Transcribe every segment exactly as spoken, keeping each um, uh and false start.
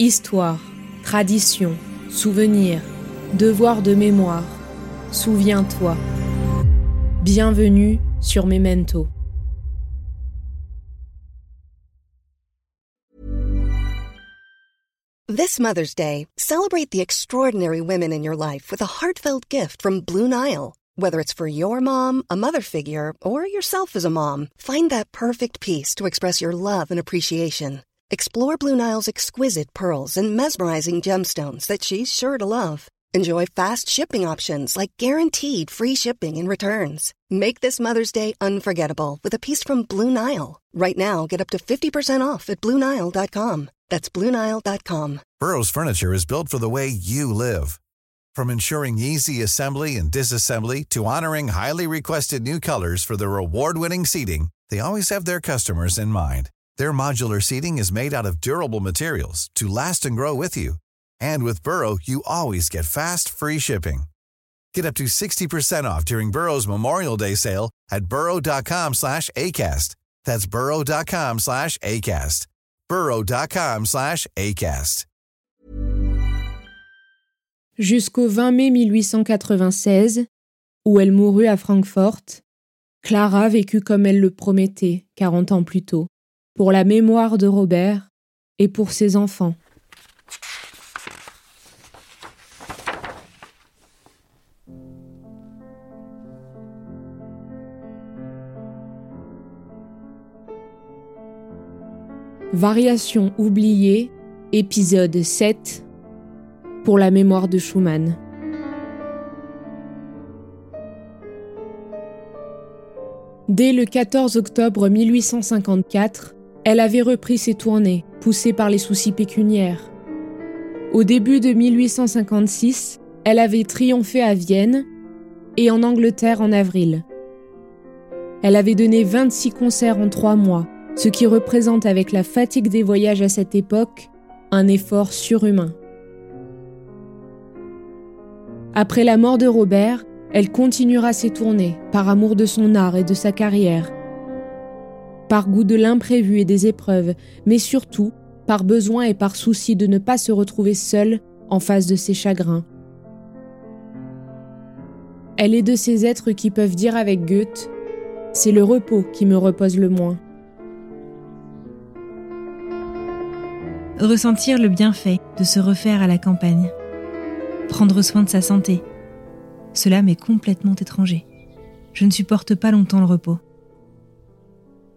Histoire, tradition, souvenir, devoir de mémoire, souviens-toi. Bienvenue sur Memento. This Mother's Day, celebrate the extraordinary women in your life with a heartfelt gift from Blue Nile. Whether it's for your mom, a mother figure, or yourself as a mom, find that perfect piece to express your love and appreciation. Explore Blue Nile's exquisite pearls and mesmerizing gemstones that she's sure to love. Enjoy fast shipping options like guaranteed free shipping and returns. Make this Mother's Day unforgettable with a piece from Blue Nile. Right now, get up to fifty percent off at blue nile dot com. That's blue nile dot com. Burrow's furniture is built for the way you live. From ensuring easy assembly and disassembly to honoring highly requested new colors for their award-winning seating, they always have their customers in mind. Their modular seating is made out of durable materials to last and grow with you. And with Burrow, you always get fast, free shipping. Get up to sixty percent off during Burrow's Memorial Day sale at burrow.com slash ACAST. That's burrow.com slash ACAST. burrow.com slash ACAST. Jusqu'au vingt mai mille huit cent quatre-vingt-seize, où elle mourut à Francfort, Clara vécut comme elle le promettait quarante ans plus tôt, pour la mémoire de Robert et pour ses enfants. Variations oubliées, épisode sept, pour la mémoire de Schumann. Dès le quatorze octobre mille huit cent cinquante-quatre, elle avait repris ses tournées, poussée par les soucis pécuniaires. Au début de mille huit cent cinquante-six, elle avait triomphé à Vienne et en Angleterre en avril. Elle avait donné vingt-six concerts en trois mois, ce qui représente avec la fatigue des voyages à cette époque, un effort surhumain. Après la mort de Robert, elle continuera ses tournées, par amour de son art et de sa carrière, par goût de l'imprévu et des épreuves, mais surtout par besoin et par souci de ne pas se retrouver seule en face de ses chagrins. Elle est de ces êtres qui peuvent dire avec Goethe « C'est le repos qui me repose le moins ». Ressentir le bienfait de se refaire à la campagne. Prendre soin de sa santé. Cela m'est complètement étranger. Je ne supporte pas longtemps le repos.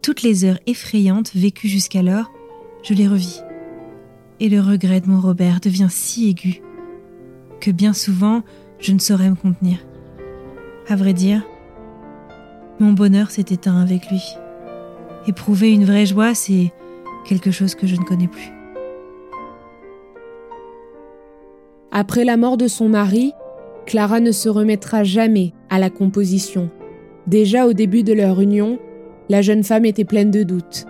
Toutes les heures effrayantes vécues jusqu'alors, je les revis. Et le regret de mon Robert devient si aigu que bien souvent, je ne saurais me contenir. À vrai dire, mon bonheur s'est éteint avec lui. Éprouver une vraie joie, c'est quelque chose que je ne connais plus. Après la mort de son mari, Clara ne se remettra jamais à la composition. Déjà au début de leur union, la jeune femme était pleine de doutes.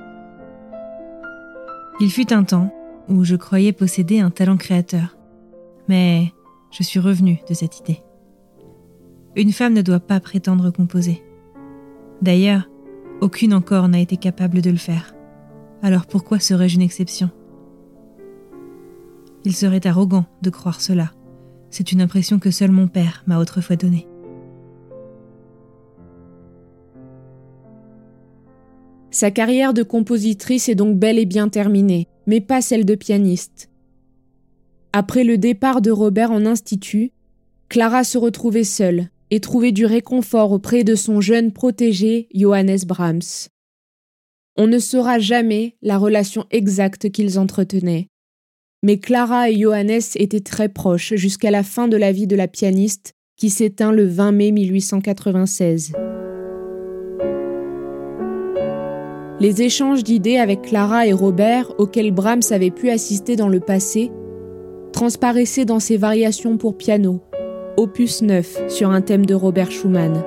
Il fut un temps où je croyais posséder un talent créateur, mais je suis revenue de cette idée. Une femme ne doit pas prétendre composer. D'ailleurs, aucune encore n'a été capable de le faire. Alors pourquoi serais-je une exception ? Il serait arrogant de croire cela. C'est une impression que seul mon père m'a autrefois donnée. Sa carrière de compositrice est donc bel et bien terminée, mais pas celle de pianiste. Après le départ de Robert en institut, Clara se retrouvait seule et trouvait du réconfort auprès de son jeune protégé Johannes Brahms. On ne saura jamais la relation exacte qu'ils entretenaient. Mais Clara et Johannes étaient très proches jusqu'à la fin de la vie de la pianiste qui s'éteint le vingt mai mille huit cent quatre-vingt-seize. Les échanges d'idées avec Clara et Robert, auxquels Brahms avait pu assister dans le passé, transparaissaient dans ses variations pour piano, opus neuf sur un thème de Robert Schumann.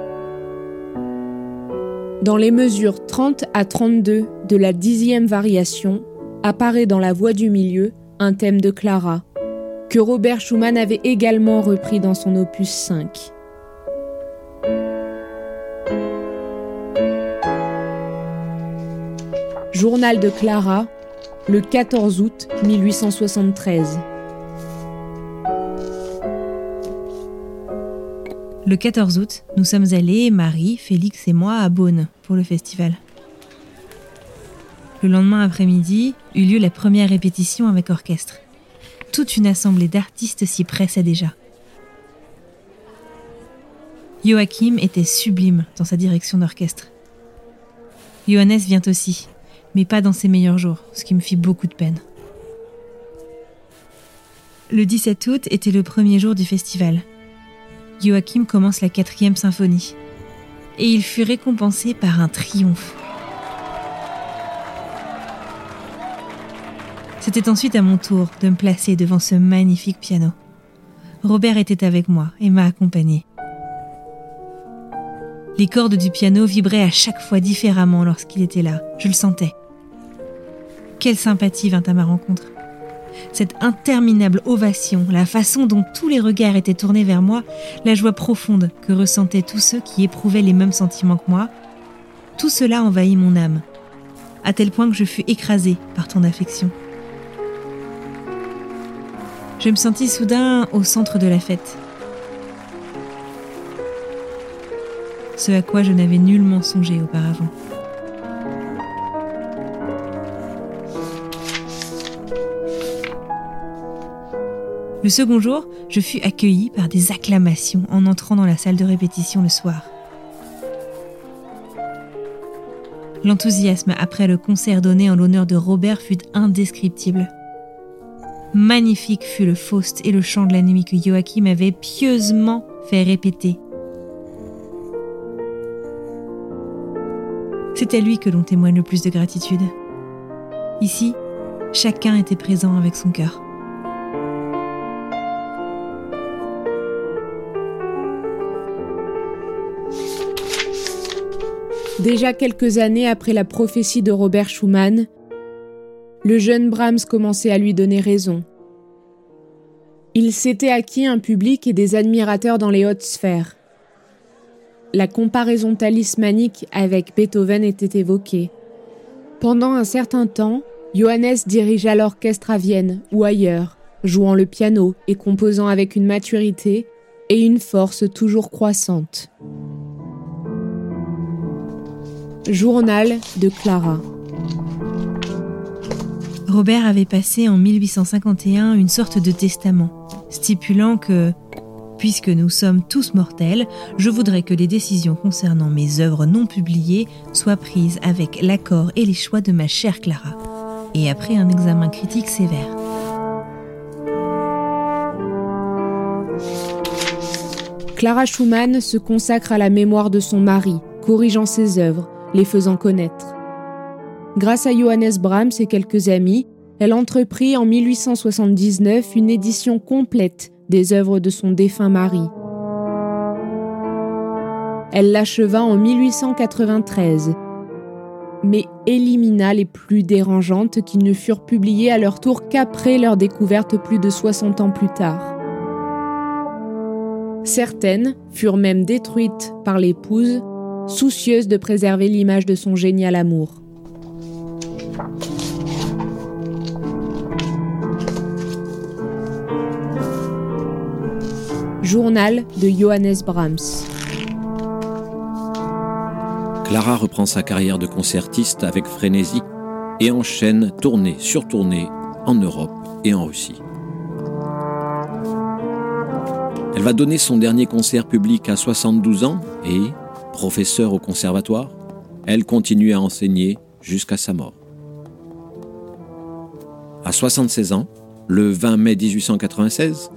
Dans les mesures trente à trente-deux de la dixième variation, apparaît dans la voix du milieu un thème de Clara, que Robert Schumann avait également repris dans son opus cinq. Journal de Clara, le quatorze août mille huit cent soixante-treize. Le quatorze août, nous sommes allés, Marie, Félix et moi, à Beaune pour le festival. Le lendemain après-midi, eut lieu la première répétition avec orchestre. Toute une assemblée d'artistes s'y pressait déjà. Joachim était sublime dans sa direction d'orchestre. Johannes vient aussi, mais pas dans ses meilleurs jours, ce qui me fit beaucoup de peine. Le dix-sept août était le premier jour du festival. Joachim commence la quatrième symphonie. Et il fut récompensé par un triomphe. C'était ensuite à mon tour de me placer devant ce magnifique piano. Robert était avec moi et m'a accompagnée. Les cordes du piano vibraient à chaque fois différemment lorsqu'il était là. Je le sentais. Quelle sympathie vint à ma rencontre. Cette interminable ovation, la façon dont tous les regards étaient tournés vers moi, la joie profonde que ressentaient tous ceux qui éprouvaient les mêmes sentiments que moi, tout cela envahit mon âme, à tel point que je fus écrasée par tant d'affection. Je me sentis soudain au centre de la fête. Ce à quoi je n'avais nullement songé auparavant. Le second jour, je fus accueillie par des acclamations en entrant dans la salle de répétition le soir. L'enthousiasme après le concert donné en l'honneur de Robert fut indescriptible. Magnifique fut le Faust et le chant de la nuit que Joachim avait pieusement fait répéter. C'est à lui que l'on témoigne le plus de gratitude. Ici, chacun était présent avec son cœur. Déjà quelques années après la prophétie de Robert Schumann, le jeune Brahms commençait à lui donner raison. Il s'était acquis un public et des admirateurs dans les hautes sphères. La comparaison talismanique avec Beethoven était évoquée. Pendant un certain temps, Johannes dirigea l'orchestre à Vienne ou ailleurs, jouant le piano et composant avec une maturité et une force toujours croissante. Journal de Clara. Robert avait passé en mille huit cent cinquante et un une sorte de testament, stipulant que « Puisque nous sommes tous mortels, je voudrais que les décisions concernant mes œuvres non publiées soient prises avec l'accord et les choix de ma chère Clara, et après un examen critique sévère. » Clara Schumann se consacre à la mémoire de son mari, corrigeant ses œuvres, les faisant connaître. Grâce à Johannes Brahms et quelques amis, elle entreprit en mille huit cent soixante-dix-neuf une édition complète des œuvres de son défunt mari. Elle l'acheva en mille huit cent quatre-vingt-treize, mais élimina les plus dérangeantes qui ne furent publiées à leur tour qu'après leur découverte plus de soixante ans plus tard. Certaines furent même détruites par l'épouse, soucieuse de préserver l'image de son génial amour. Journal de Johannes Brahms. Clara reprend sa carrière de concertiste avec frénésie et enchaîne tournée sur tournée en Europe et en Russie. Elle va donner son dernier concert public à soixante-douze ans et, professeure au conservatoire, elle continue à enseigner jusqu'à sa mort. À soixante-seize ans, le vingt mai dix-huit cent quatre-vingt-seize,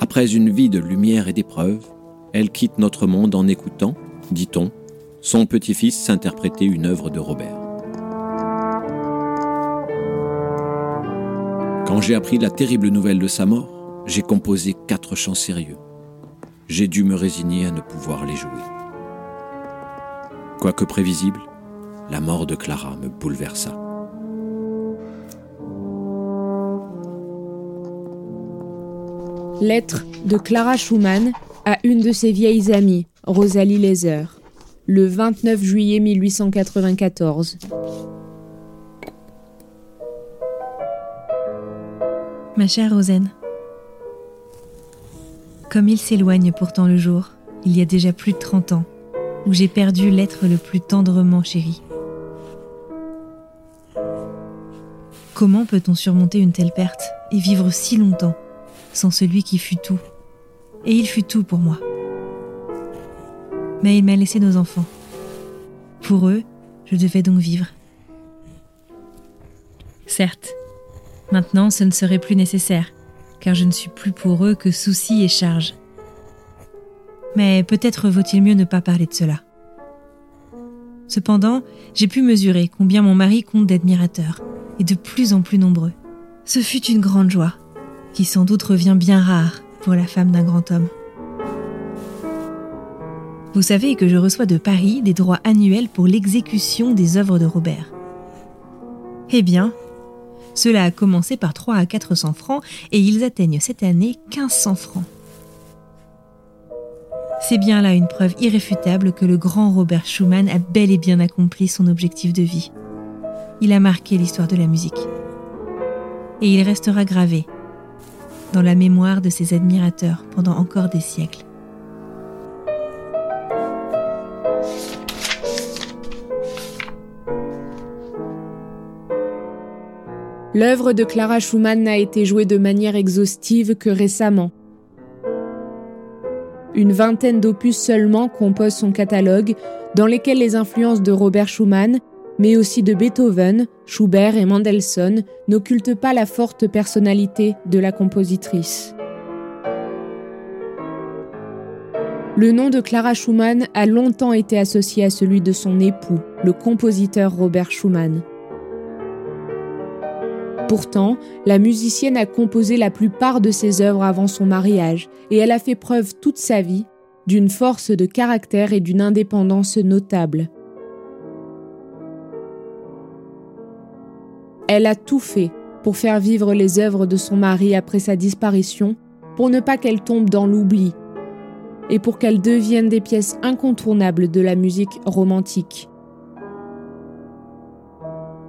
après une vie de lumière et d'épreuves, elle quitte notre monde en écoutant, dit-on, son petit-fils s'interpréter une œuvre de Robert. Quand j'ai appris la terrible nouvelle de sa mort, j'ai composé quatre chants sérieux. J'ai dû me résigner à ne pouvoir les jouer. Quoique prévisible, la mort de Clara me bouleversa. Lettre de Clara Schumann à une de ses vieilles amies, Rosalie Leser, le vingt-neuf juillet mille huit cent quatre-vingt-quatorze. Ma chère Rosaine, comme il s'éloigne pourtant le jour, il y a déjà plus de trente ans, où j'ai perdu l'être le plus tendrement chéri. Comment peut-on surmonter une telle perte et vivre si longtemps sans celui qui fut tout? Et il fut tout pour moi. Mais il m'a laissé nos enfants. Pour eux, je devais donc vivre. Certes, maintenant ce ne serait plus nécessaire, car je ne suis plus pour eux que soucis et charges. Mais peut-être vaut-il mieux ne pas parler de cela. Cependant, j'ai pu mesurer combien mon mari compte d'admirateurs, et de plus en plus nombreux. Ce fut une grande joie, qui sans doute revient bien rare pour la femme d'un grand homme. Vous savez que je reçois de Paris des droits annuels pour l'exécution des œuvres de Robert. Eh bien, cela a commencé par trois à quatre cents francs et ils atteignent cette année mille cinq cents francs. C'est bien là une preuve irréfutable que le grand Robert Schumann a bel et bien accompli son objectif de vie. Il a marqué l'histoire de la musique. Et il restera gravé dans la mémoire de ses admirateurs pendant encore des siècles. L'œuvre de Clara Schumann n'a été jouée de manière exhaustive que récemment. Une vingtaine d'opus seulement composent son catalogue, dans lesquels les influences de Robert Schumann, mais aussi de Beethoven, Schubert et Mendelssohn, n'occultent pas la forte personnalité de la compositrice. Le nom de Clara Schumann a longtemps été associé à celui de son époux, le compositeur Robert Schumann. Pourtant, la musicienne a composé la plupart de ses œuvres avant son mariage et elle a fait preuve toute sa vie d'une force de caractère et d'une indépendance notables. Elle a tout fait pour faire vivre les œuvres de son mari après sa disparition, pour ne pas qu'elles tombent dans l'oubli et pour qu'elles deviennent des pièces incontournables de la musique romantique.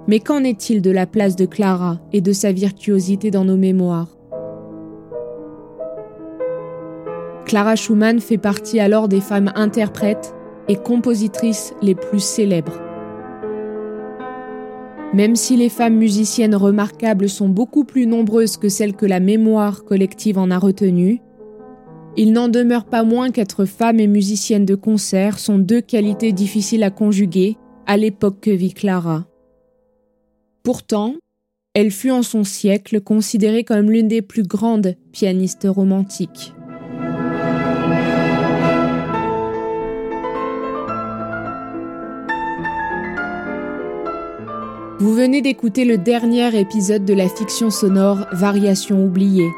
Mais qu'en est-il de la place de Clara et de sa virtuosité dans nos mémoires? Clara Schumann fait partie alors des femmes interprètes et compositrices les plus célèbres. Même si les femmes musiciennes remarquables sont beaucoup plus nombreuses que celles que la mémoire collective en a retenues, il n'en demeure pas moins qu'être femme et musicienne de concert sont deux qualités difficiles à conjuguer à l'époque que vit Clara. Pourtant, elle fut en son siècle considérée comme l'une des plus grandes pianistes romantiques. Vous venez d'écouter le dernier épisode de la fiction sonore « Variations oubliées ».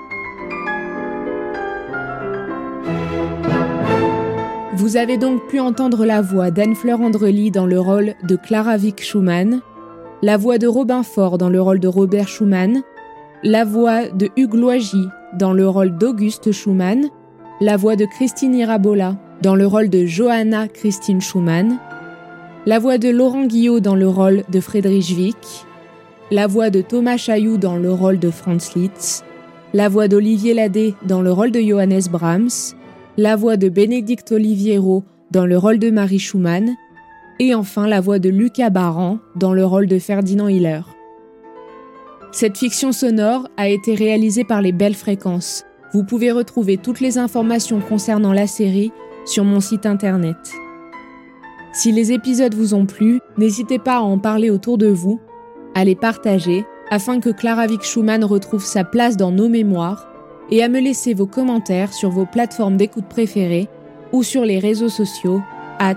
Vous avez donc pu entendre la voix d'Anne-Fleur Andrely dans le rôle de Clara Wieck Schumann, la voix de Robin Faure dans le rôle de Robert Schumann, la voix de Hugues Loigy dans le rôle d'Auguste Schumann, la voix de Christine Irabola dans le rôle de Johanna Christine Schumann, la voix de Laurent Guillot dans le rôle de Friedrich Wieck, la voix de Thomas Chailloux dans le rôle de Franz Liszt, la voix d'Olivier Ladé dans le rôle de Johannes Brahms, la voix de Bénédicte Oliviero dans le rôle de Marie Schumann, et enfin la voix de Lucas Barran dans le rôle de Ferdinand Hiller. Cette fiction sonore a été réalisée par les Belles Fréquences. Vous pouvez retrouver toutes les informations concernant la série sur mon site internet. Si les épisodes vous ont plu, n'hésitez pas à en parler autour de vous, à les partager, afin que Clara Wieck Schumann retrouve sa place dans nos mémoires, et à me laisser vos commentaires sur vos plateformes d'écoute préférées ou sur les réseaux sociaux at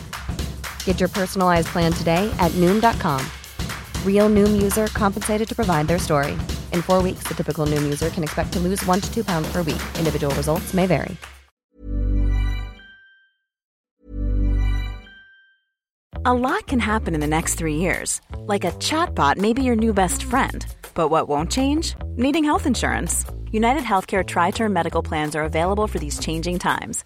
Get your personalized plan today at noom dot com. Real Noom user compensated to provide their story. In four weeks, the typical Noom user can expect to lose one to two pounds per week. Individual results may vary. A lot can happen in the next three years. Like a chatbot may be your new best friend. But what won't change? Needing health insurance. UnitedHealthcare Tri-Term Medical Plans are available for these changing times.